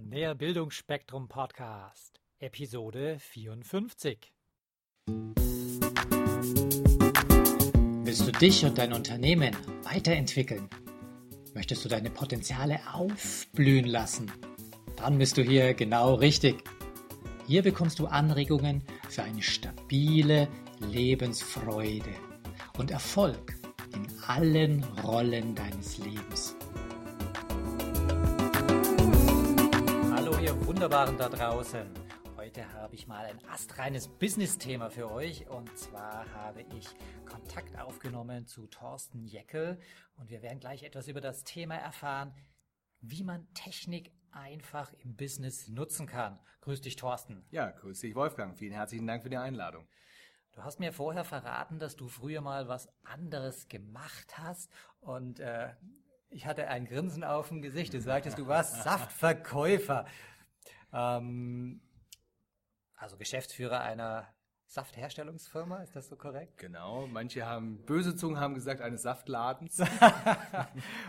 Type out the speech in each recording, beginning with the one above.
Der Bildungsspektrum-Podcast, Episode 54. Willst du dich und dein Unternehmen weiterentwickeln? Möchtest du deine Potenziale aufblühen lassen? Dann bist du hier genau richtig. Hier bekommst du Anregungen für eine stabile Lebensfreude und Erfolg in allen Rollen deines Lebens. Hallo ihr Wunderbaren da draußen. Heute habe ich mal ein astreines Business-Thema für euch, und zwar habe ich Kontakt aufgenommen zu Thorsten Jeckel, und wir werden gleich etwas über das Thema erfahren, wie man Technik einfach im Business nutzen kann. Grüß dich, Thorsten. Ja, grüß dich, Wolfgang. Vielen herzlichen Dank für die Einladung. Du hast mir vorher verraten, dass du früher mal was anderes gemacht hast, und ich hatte ein Grinsen auf dem Gesicht. Du sagtest, du warst Saftverkäufer. Also Geschäftsführer einer Saftherstellungsfirma, ist das so korrekt? Genau, manche haben, böse Zungen haben gesagt, eines Saftladens.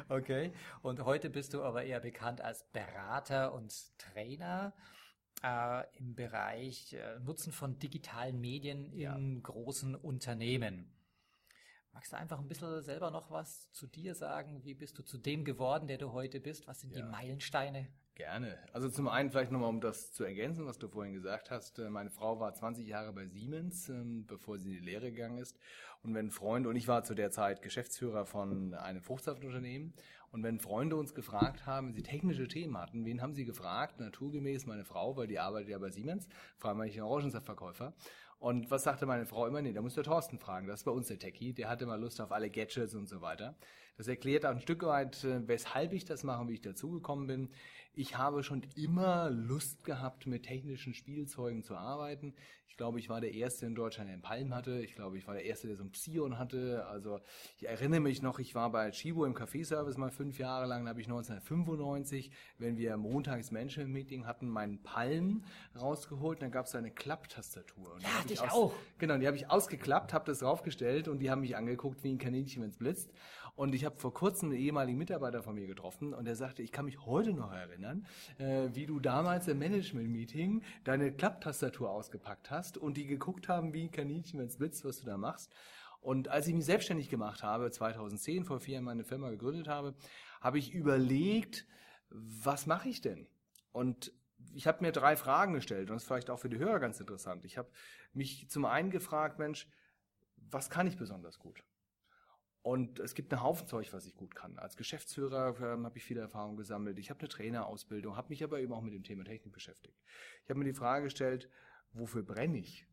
Okay, und heute bist du aber eher bekannt als Berater und Trainer im Bereich Nutzen von digitalen Medien in großen Unternehmen. Magst du einfach ein bisschen selber noch was zu dir sagen? Wie bist du zu dem geworden, der du heute bist? Was sind die Meilensteine? Gerne. Also zum einen vielleicht nochmal, um das zu ergänzen, was du vorhin gesagt hast. Meine Frau war 20 Jahre bei Siemens, bevor sie in die Lehre gegangen ist. Und wenn Freunde, und ich war zu der Zeit Geschäftsführer von einem Fruchtsaftunternehmen, und wenn Freunde uns gefragt haben, wenn sie technische Themen hatten, wen haben sie gefragt? Naturgemäß meine Frau, weil die arbeitet ja bei Siemens, vor allem war ich ein Orangensaftverkäufer. Und was sagte meine Frau immer? Nee, da muss der Thorsten fragen. Das ist bei uns der Techie. Der hatte mal Lust auf alle Gadgets und so weiter. Das erklärt auch ein Stück weit, weshalb ich das mache und wie ich dazugekommen bin. Ich habe schon immer Lust gehabt, mit technischen Spielzeugen zu arbeiten. Ich glaube, ich war der Erste in Deutschland, der einen Palm hatte. Ich glaube, ich war der Erste, der so einen Psion hatte. Also ich erinnere mich noch, ich war bei Chibo im Café-Service mal 5 Jahre lang. Da habe ich 1995, wenn wir montags Management-Meeting hatten, meinen Palm rausgeholt. Und dann gab es eine Klapptastatur. Und ja, die habe ich auch. Genau, die habe ich ausgeklappt, habe das draufgestellt, und die haben mich angeguckt wie ein Kaninchen, wenn es blitzt. Und ich habe vor kurzem einen ehemaligen Mitarbeiter von mir getroffen, und der sagte, ich kann mich heute noch erinnern, wie du damals im Management-Meeting deine Klapptastatur ausgepackt hast und die geguckt haben wie ein Kaninchen, wenn es blitzt, was du da machst. Und als ich mich selbstständig gemacht habe, 2010, vor 4 Jahren meine Firma gegründet habe, habe ich überlegt, was mache ich denn? Und ich habe mir 3 Fragen gestellt, und das ist vielleicht auch für die Hörer ganz interessant. Ich habe mich zum einen gefragt, Mensch, was kann ich besonders gut? Und es gibt einen Haufen Zeug, was ich gut kann. Als Geschäftsführer habe ich viel Erfahrung gesammelt. Ich habe eine Trainerausbildung, habe mich aber eben auch mit dem Thema Technik beschäftigt. Ich habe mir die Frage gestellt, wofür brenne ich?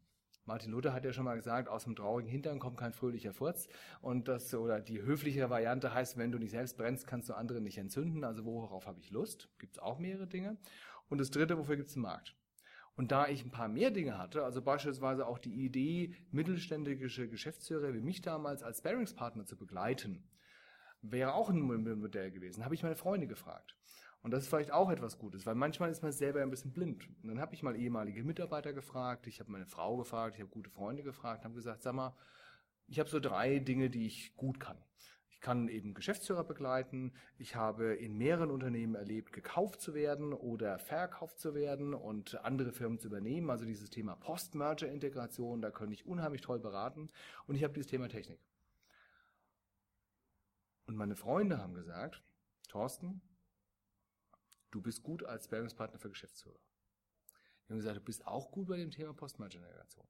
Martin Luther hat ja schon mal gesagt, aus dem traurigen Hintern kommt kein fröhlicher Furz. Und das, oder die höfliche Variante heißt, wenn du nicht selbst brennst, kannst du andere nicht entzünden. Also worauf habe ich Lust? Gibt es auch mehrere Dinge. Und das Dritte, wofür gibt es einen Markt? Und da ich ein paar mehr Dinge hatte, also beispielsweise auch die Idee, mittelständische Geschäftsführer wie mich damals als Sparringspartner zu begleiten, wäre auch ein Modell gewesen. Habe ich meine Freunde gefragt. Und das ist vielleicht auch etwas Gutes, weil manchmal ist man selber ein bisschen blind. Und dann habe ich mal ehemalige Mitarbeiter gefragt, ich habe meine Frau gefragt, ich habe gute Freunde gefragt, habe gesagt, sag mal, ich habe so 3 Dinge, die ich gut kann. Ich kann eben Geschäftsführer begleiten, ich habe in mehreren Unternehmen erlebt, gekauft zu werden oder verkauft zu werden und andere Firmen zu übernehmen. Also dieses Thema Post-Merger-Integration, da könnte ich unheimlich toll beraten. Und ich habe dieses Thema Technik. Und meine Freunde haben gesagt, Thorsten, du bist gut als Sparringspartner für Geschäftsführer. Die haben gesagt, du bist auch gut bei dem Thema Post-Merger-Integration.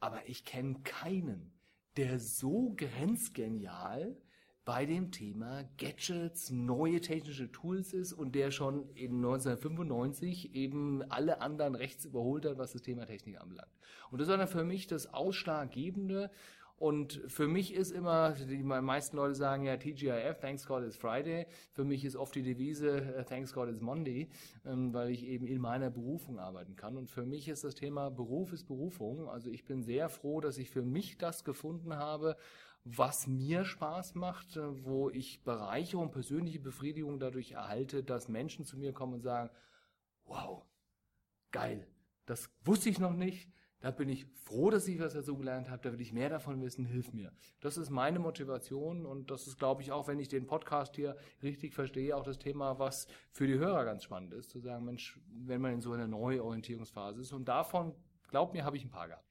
Aber ich kenne keinen, der so grenzgenial bei dem Thema Gadgets, neue technische Tools ist und der schon in 1995 eben alle anderen rechts überholt hat, was das Thema Technik anbelangt. Und das war dann für mich das Ausschlaggebende. Und für mich ist immer, die meisten Leute sagen ja TGIF, Thanks God It's Friday. Für mich ist oft die Devise Thanks God It's Monday, weil ich eben in meiner Berufung arbeiten kann. Und für mich ist das Thema Beruf ist Berufung. Also ich bin sehr froh, dass ich für mich das gefunden habe, was mir Spaß macht, wo ich Bereicherung, persönliche Befriedigung dadurch erhalte, dass Menschen zu mir kommen und sagen, wow, geil, das wusste ich noch nicht, Da bin ich froh, dass ich was dazu gelernt habe. Da will ich mehr davon wissen. Hilf mir. Das ist meine Motivation und das ist, glaube ich, auch, wenn ich den Podcast hier richtig verstehe, auch das Thema, was für die Hörer ganz spannend ist, zu sagen, Mensch, wenn man in so einer Neuorientierungsphase ist. Und davon, glaub mir, habe ich ein paar gehabt.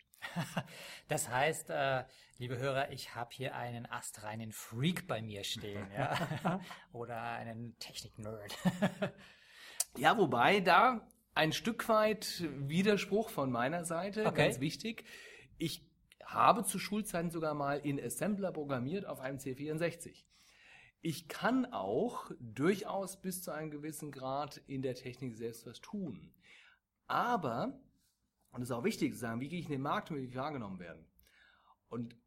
Das heißt, liebe Hörer, ich habe hier einen astreinen Freak bei mir stehen, ja, oder einen Technik-Nerd. Ja, wobei da ein Stück weit Widerspruch von meiner Seite, okay, ganz wichtig. Ich habe zu Schulzeiten sogar mal in Assembler programmiert auf einem C64. Ich kann auch durchaus bis zu einem gewissen Grad in der Technik selbst was tun. Aber, und es ist auch wichtig zu sagen, wie gehe ich in den Markt und wie will ich wahrgenommen werden? Und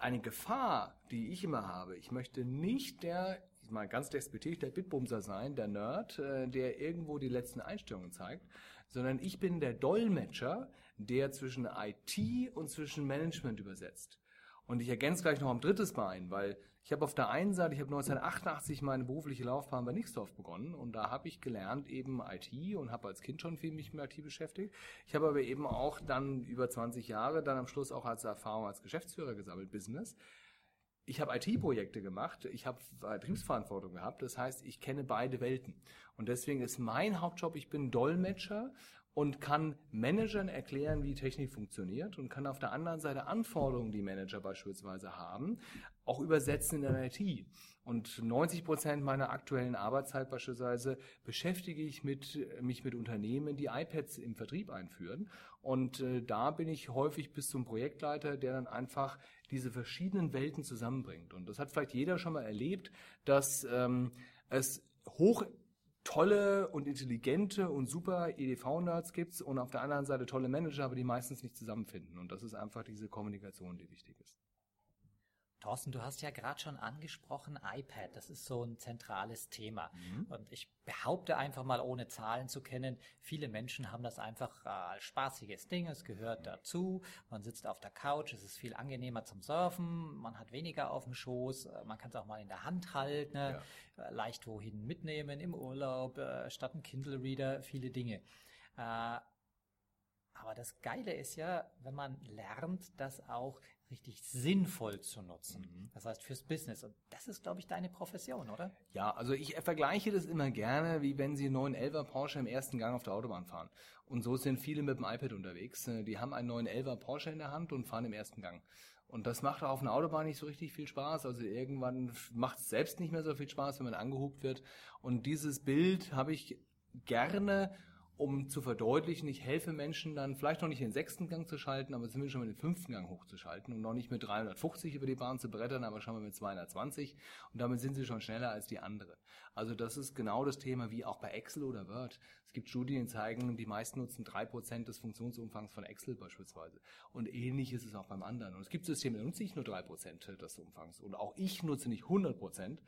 eine Gefahr, die ich immer habe, ich möchte nicht der, ich meine ganz despektiv, der Bitbumser sein, der Nerd, der irgendwo die letzten Einstellungen zeigt, sondern ich bin der Dolmetscher, der zwischen IT und zwischen Management übersetzt. Und ich ergänze gleich noch am drittes Bein, weil ich habe auf der einen Seite, ich habe 1988 meine berufliche Laufbahn bei Nixdorf begonnen und da habe ich gelernt eben IT und habe als Kind schon viel mich mit IT beschäftigt. Ich habe aber eben auch dann über 20 Jahre dann am Schluss auch als Erfahrung als Geschäftsführer gesammelt, Business. Ich habe IT-Projekte gemacht, ich habe Betriebsverantwortung gehabt, das heißt, ich kenne beide Welten. Und deswegen ist mein Hauptjob, ich bin Dolmetscher und kann Managern erklären, wie Technik funktioniert und kann auf der anderen Seite Anforderungen, die Manager beispielsweise haben, auch übersetzen in der IT. Und 90% meiner aktuellen Arbeitszeit beispielsweise beschäftige ich mich mit Unternehmen, die iPads im Vertrieb einführen. Und da bin ich häufig bis zum Projektleiter, der dann einfach diese verschiedenen Welten zusammenbringt. Und das hat vielleicht jeder schon mal erlebt, dass es tolle und intelligente und super EDV-Nerds gibt's und auf der anderen Seite tolle Manager, aber die meistens nicht zusammenfinden. Und das ist einfach diese Kommunikation, die wichtig ist. Thorsten, du hast ja gerade schon angesprochen, iPad, das ist so ein zentrales Thema. Mhm. Und ich behaupte einfach mal, ohne Zahlen zu kennen, viele Menschen haben das einfach als spaßiges Ding, es gehört dazu, man sitzt auf der Couch, es ist viel angenehmer zum Surfen, man hat weniger auf dem Schoß, man kann es auch mal in der Hand halten, leicht wohin mitnehmen, im Urlaub, statt ein Kindle-Reader, viele Dinge. Aber das Geile ist ja, wenn man lernt, das auch richtig sinnvoll zu nutzen. Mhm. Das heißt fürs Business. Und das ist, glaube ich, deine Profession, oder? Ja, also ich vergleiche das immer gerne, wie wenn Sie einen neuen 911er Porsche im ersten Gang auf der Autobahn fahren. Und so sind viele mit dem iPad unterwegs. Die haben einen 911er Porsche in der Hand und fahren im ersten Gang. Und das macht auf einer Autobahn nicht so richtig viel Spaß. Also irgendwann macht es selbst nicht mehr so viel Spaß, wenn man angehupt wird. Und dieses Bild habe ich gerne, um zu verdeutlichen, ich helfe Menschen dann vielleicht noch nicht in den 6. Gang zu schalten, aber zumindest schon mal den 5. Gang hochzuschalten und noch nicht mit 350 über die Bahn zu brettern, aber schon mal mit 220 und damit sind sie schon schneller als die andere. Also das ist genau das Thema wie auch bei Excel oder Word. Es gibt Studien, die zeigen, die meisten nutzen 3% des Funktionsumfangs von Excel beispielsweise und ähnlich ist es auch beim anderen. Und es gibt Systeme, da nutze ich nur 3% des Umfangs und auch ich nutze nicht 100%.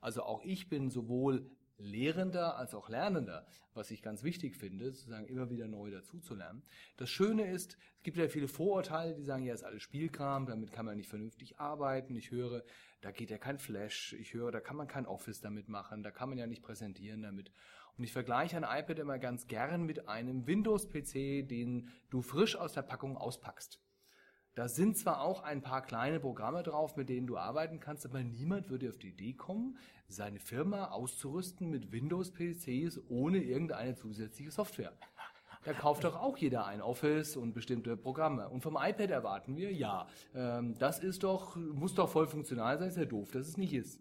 Also auch ich bin sowohl Lehrender als auch Lernender, was ich ganz wichtig finde, sozusagen immer wieder neu dazuzulernen. Das Schöne ist, es gibt ja viele Vorurteile, die sagen, ja, ist alles Spielkram, damit kann man nicht vernünftig arbeiten. Ich höre, da geht ja kein Flash, ich höre, da kann man kein Office damit machen, da kann man ja nicht präsentieren damit. Und ich vergleiche ein iPad immer ganz gern mit einem Windows-PC, den du frisch aus der Packung auspackst. Da sind zwar auch ein paar kleine Programme drauf, mit denen du arbeiten kannst, aber niemand würde auf die Idee kommen, seine Firma auszurüsten mit Windows-PCs ohne irgendeine zusätzliche Software. Da kauft doch auch jeder ein Office und bestimmte Programme. Und vom iPad erwarten wir, ja, das ist doch, muss doch voll funktional sein, ist ja doof, dass es nicht ist.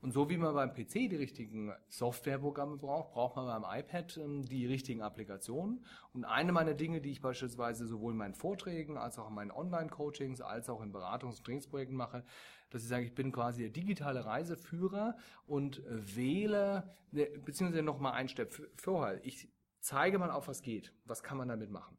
Und so wie man beim PC die richtigen Softwareprogramme braucht, braucht man beim iPad die richtigen Applikationen. Und eine meiner Dinge, die ich beispielsweise sowohl in meinen Vorträgen als auch in meinen Online-Coachings als auch in Beratungs- und Trainingsprojekten mache, dass ich sage, ich bin quasi der digitale Reiseführer und wähle, beziehungsweise nochmal einen Step vorher. Ich zeige mal auf, was geht, was kann man damit machen.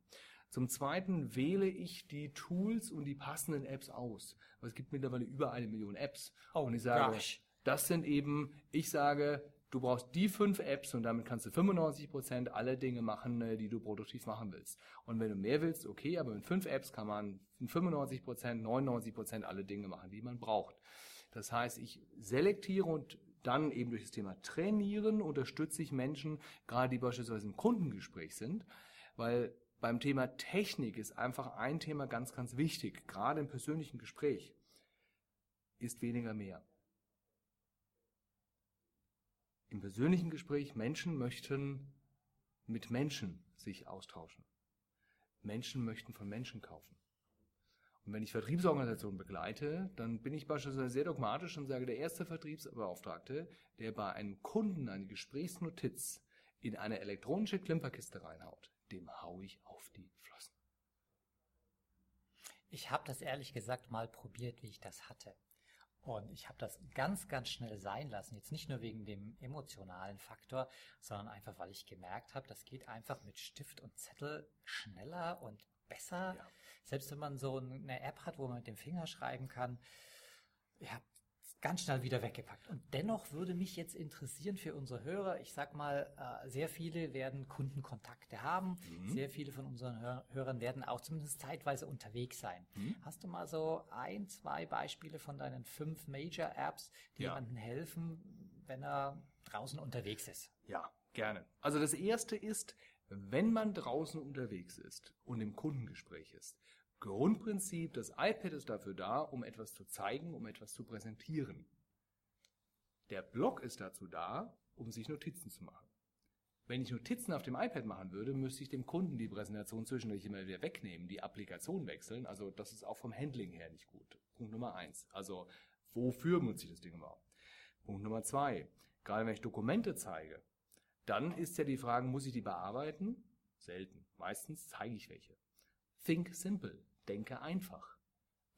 Zum Zweiten wähle ich die Tools und die passenden Apps aus. Aber es gibt mittlerweile über 1 Million Apps. Oh, und ich sage... Gosh. Das sind eben, ich sage, du brauchst die 5 Apps und damit kannst du 95% aller Dinge machen, die du produktiv machen willst. Und wenn du mehr willst, okay, aber mit 5 Apps kann man 99% alle Dinge machen, die man braucht. Das heißt, ich selektiere und dann eben durch das Thema Trainieren unterstütze ich Menschen, gerade die beispielsweise im Kundengespräch sind, weil... Beim Thema Technik ist einfach ein Thema ganz, ganz wichtig, gerade im persönlichen Gespräch, ist weniger mehr. Im persönlichen Gespräch, Menschen möchten mit Menschen sich austauschen. Menschen möchten von Menschen kaufen. Und wenn ich Vertriebsorganisationen begleite, dann bin ich beispielsweise sehr dogmatisch und sage, der erste Vertriebsbeauftragte, der bei einem Kunden eine Gesprächsnotiz in eine elektronische Klimperkiste reinhaut, dem hau ich auf die Flossen. Ich habe das ehrlich gesagt mal probiert, wie ich das hatte. Und ich habe das ganz, ganz schnell sein lassen. Jetzt nicht nur wegen dem emotionalen Faktor, sondern einfach, weil ich gemerkt habe, das geht einfach mit Stift und Zettel schneller und besser. Ja. Selbst wenn man so eine App hat, wo man mit dem Finger schreiben kann, ja, ganz schnell wieder weggepackt. Und dennoch würde mich jetzt interessieren für unsere Hörer, ich sag mal, sehr viele werden Kundenkontakte haben, sehr viele von unseren Hörern werden auch zumindest zeitweise unterwegs sein. Hast du mal so ein, zwei Beispiele von deinen 5 Major-Apps, die jemandem helfen, wenn er draußen unterwegs ist? Ja, gerne. Also das erste ist, wenn man draußen unterwegs ist und im Kundengespräch ist, Grundprinzip, das iPad ist dafür da, um etwas zu zeigen, um etwas zu präsentieren. Der Block ist dazu da, um sich Notizen zu machen. Wenn ich Notizen auf dem iPad machen würde, müsste ich dem Kunden die Präsentation zwischendurch immer wieder wegnehmen, die Applikation wechseln. Also das ist auch vom Handling her nicht gut. Punkt Nummer 1. Also wofür nutze ich das Ding überhaupt? Punkt Nummer 2. Gerade wenn ich Dokumente zeige, dann ist ja die Frage, muss ich die bearbeiten? Selten. Meistens zeige ich welche. Think simple, denke einfach.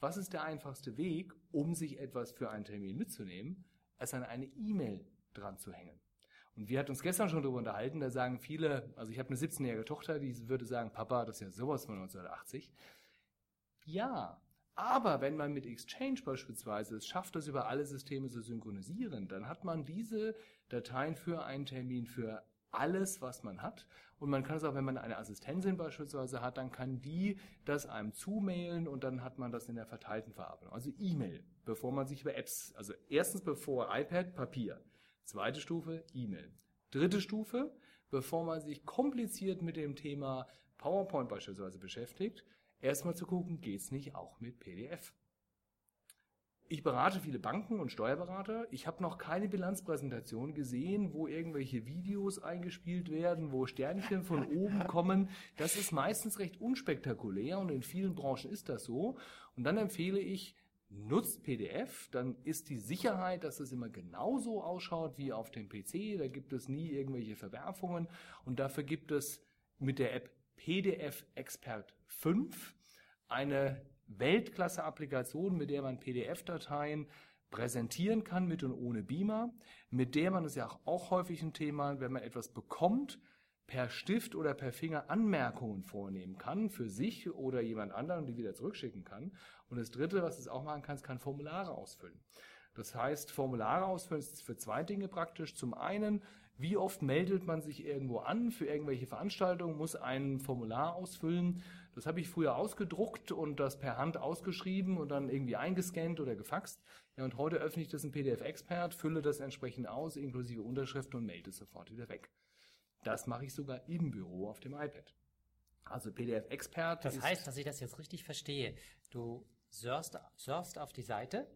Was ist der einfachste Weg, um sich etwas für einen Termin mitzunehmen, als an eine E-Mail dran zu hängen? Und wir hatten uns gestern schon darüber unterhalten, da sagen viele, also ich habe eine 17-jährige Tochter, die würde sagen, Papa, das ist ja sowas von 1980. Ja, aber wenn man mit Exchange beispielsweise es schafft, das über alle Systeme zu synchronisieren, dann hat man diese Dateien für einen Termin für alles, was man hat. Und man kann es auch, wenn man eine Assistenzin beispielsweise hat, dann kann die das einem zumailen und dann hat man das in der verteilten Verarbeitung. Also E-Mail, bevor man sich über Apps, also erstens bevor iPad, Papier. Zweite Stufe, E-Mail. Dritte Stufe, bevor man sich kompliziert mit dem Thema PowerPoint beispielsweise beschäftigt, erstmal zu gucken, geht's nicht auch mit PDF? Ich berate viele Banken und Steuerberater. Ich habe noch keine Bilanzpräsentation gesehen, wo irgendwelche Videos eingespielt werden, wo Sternchen von oben kommen. Das ist meistens recht unspektakulär und in vielen Branchen ist das so. Und dann empfehle ich, nutzt PDF, dann ist die Sicherheit, dass es immer genauso ausschaut wie auf dem PC. Da gibt es nie irgendwelche Verwerfungen. Und dafür gibt es mit der App PDF Expert 5 eine Weltklasse-Applikation, mit der man PDF-Dateien präsentieren kann, mit und ohne Beamer, mit der man, das ist ja auch häufig ein Thema, wenn man etwas bekommt, per Stift oder per Finger Anmerkungen vornehmen kann, für sich oder jemand anderen, die wieder zurückschicken kann. Und das Dritte, was es auch machen kann, es kann Formulare ausfüllen. Das heißt, Formulare ausfüllen ist für zwei Dinge praktisch. Zum einen, wie oft meldet man sich irgendwo an für irgendwelche Veranstaltungen, muss ein Formular ausfüllen. Das habe ich früher ausgedruckt und das per Hand ausgeschrieben und dann irgendwie eingescannt oder gefaxt. Ja, und heute öffne ich das in PDF Expert, fülle das entsprechend aus, inklusive Unterschriften und melde es sofort wieder weg. Das mache ich sogar im Büro auf dem iPad. Also PDF Expert. Das heißt, dass ich das jetzt richtig verstehe. Du surfst auf die Seite.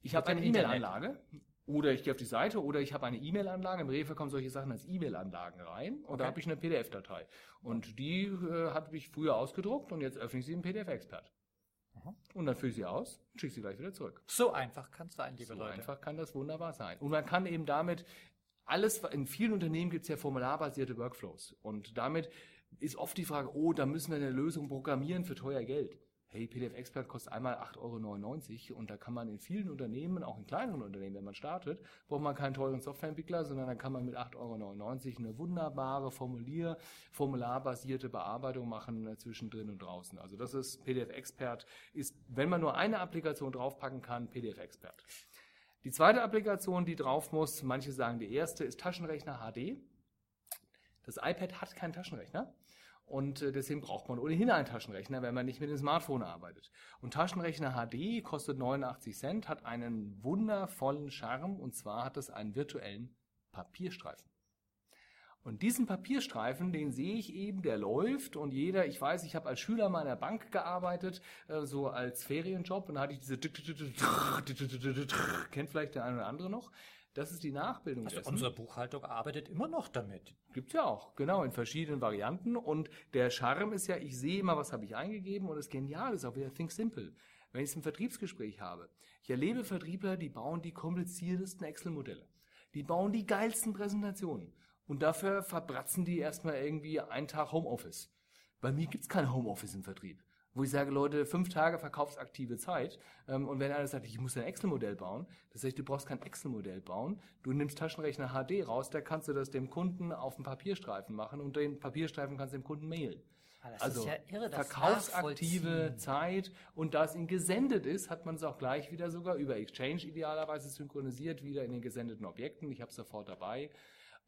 Ich habe eine E-Mail-Anlage oder ich gehe auf die Seite oder ich habe eine E-Mail-Anlage. Im Rewe kommen solche Sachen als E-Mail-Anlagen rein und da habe ich eine PDF-Datei. Und die habe ich früher ausgedruckt und jetzt öffne ich sie im PDF-Expert. Und dann fülle ich sie aus und schicke sie gleich wieder zurück. So einfach kann es sein, liebe Leute. So einfach kann das wunderbar sein. Und man kann eben damit alles, in vielen Unternehmen gibt es ja formularbasierte Workflows. Und damit ist oft die Frage, oh, da müssen wir eine Lösung programmieren für teuer Geld. Hey, PDF Expert kostet einmal 8,99 € und da kann man in vielen Unternehmen, auch in kleineren Unternehmen, wenn man startet, braucht man keinen teuren Softwareentwickler, sondern dann kann man mit 8,99 € eine wunderbare formularbasierte Bearbeitung machen zwischendrin und draußen. Also das ist PDF Expert, ist, wenn man nur eine Applikation draufpacken kann, PDF Expert. Die zweite Applikation, die drauf muss, manche sagen die erste, ist Taschenrechner HD. Das iPad hat keinen Taschenrechner. Und deswegen braucht man ohnehin einen Taschenrechner, wenn man nicht mit dem Smartphone arbeitet. Und Taschenrechner HD kostet 89 Cent, hat einen wundervollen Charme und zwar hat es einen virtuellen Papierstreifen. Und diesen Papierstreifen, den sehe ich eben, der läuft und jeder, ich weiß, ich habe als Schüler mal in der Bank gearbeitet, so als Ferienjob, und da hatte ich diese, kennt vielleicht der eine oder andere noch, das ist die Nachbildung. Also unsere Buchhaltung arbeitet immer noch damit. Gibt's ja auch, genau, in verschiedenen Varianten, und der Charme ist ja, ich sehe immer, was habe ich eingegeben, und das Geniale ist auch wieder Think Simple. Wenn ich es im Vertriebsgespräch habe, ich erlebe Vertriebler, die bauen die kompliziertesten Excel-Modelle, die bauen die geilsten Präsentationen. Und dafür verbratzen die erstmal irgendwie einen Tag Homeoffice. Bei mir gibt's kein Homeoffice im Vertrieb, wo ich sage, Leute, 5 Tage verkaufsaktive Zeit. Und wenn einer sagt, ich muss ein Excel-Modell bauen, das heißt, du brauchst kein Excel-Modell bauen, du nimmst Taschenrechner HD raus, da kannst du das dem Kunden auf dem Papierstreifen machen und den Papierstreifen kannst du dem Kunden mailen. Das also ist ja irre, das verkaufsaktive Zeit, und da es ihnen gesendet ist, hat man es auch gleich wieder sogar über Exchange idealerweise synchronisiert, wieder in den gesendeten Objekten, ich habe es sofort dabei.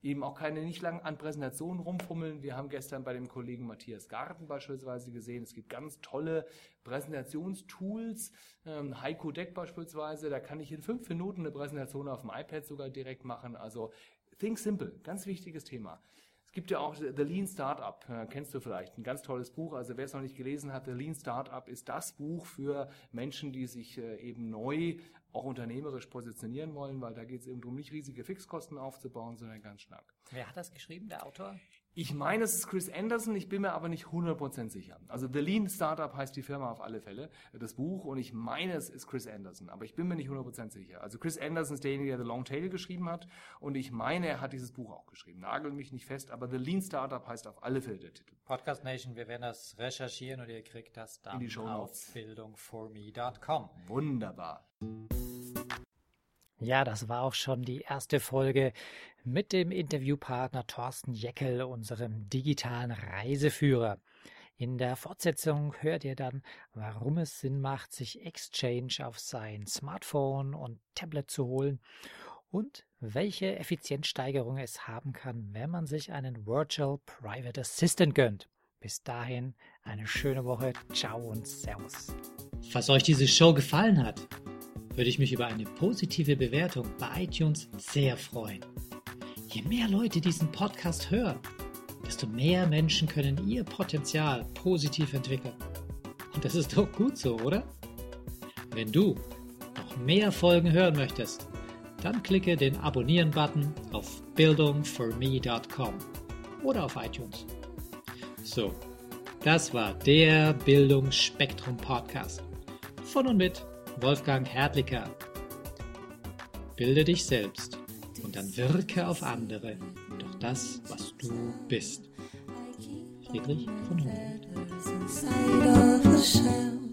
Eben auch keine nicht lang an Präsentationen rumfummeln. Wir haben gestern bei dem Kollegen Matthias Garten beispielsweise gesehen, es gibt ganz tolle Präsentationstools, Haiku Deck beispielsweise, da kann ich in 5 Minuten eine Präsentation auf dem iPad sogar direkt machen. Also think simple, ganz wichtiges Thema. Es gibt ja auch The Lean Startup, kennst du vielleicht, ein ganz tolles Buch. Also wer es noch nicht gelesen hat, The Lean Startup ist das Buch für Menschen, die sich eben neu auch unternehmerisch positionieren wollen, weil da geht es eben darum, nicht riesige Fixkosten aufzubauen, sondern ganz stark. Wer hat das geschrieben, der Autor? Ich meine, es ist Chris Anderson, ich bin mir aber nicht 100% sicher. Also The Lean Startup heißt die Firma auf alle Fälle, das Buch, und ich meine, es ist Chris Anderson, aber ich bin mir nicht 100% sicher. Also Chris Anderson ist derjenige, der The Long Tail geschrieben hat, und ich meine, er hat dieses Buch auch geschrieben. Nagel mich nicht fest, aber The Lean Startup heißt auf alle Fälle der Titel. Podcast Nation, wir werden das recherchieren und ihr kriegt das dann in die Show Notes auf BildungForMe.com. Wunderbar. Ja, das war auch schon die erste Folge mit dem Interviewpartner Thorsten Jeckel, unserem digitalen Reiseführer. In der Fortsetzung hört ihr dann, warum es Sinn macht, sich Exchange auf sein Smartphone und Tablet zu holen und welche Effizienzsteigerung es haben kann, wenn man sich einen Virtual Private Assistant gönnt. Bis dahin eine schöne Woche, ciao und servus. Falls euch diese Show gefallen hat, würde ich mich über eine positive Bewertung bei iTunes sehr freuen. Je mehr Leute diesen Podcast hören, desto mehr Menschen können ihr Potenzial positiv entwickeln. Und das ist doch gut so, oder? Wenn du noch mehr Folgen hören möchtest, dann klicke den Abonnieren-Button auf BildungForMe.com oder auf iTunes. So, das war der Bildungsspektrum-Podcast von und mit Wolfgang Hertlicker. Bilde dich selbst und dann wirke auf andere durch das, was du bist. Friedrich von Humboldt.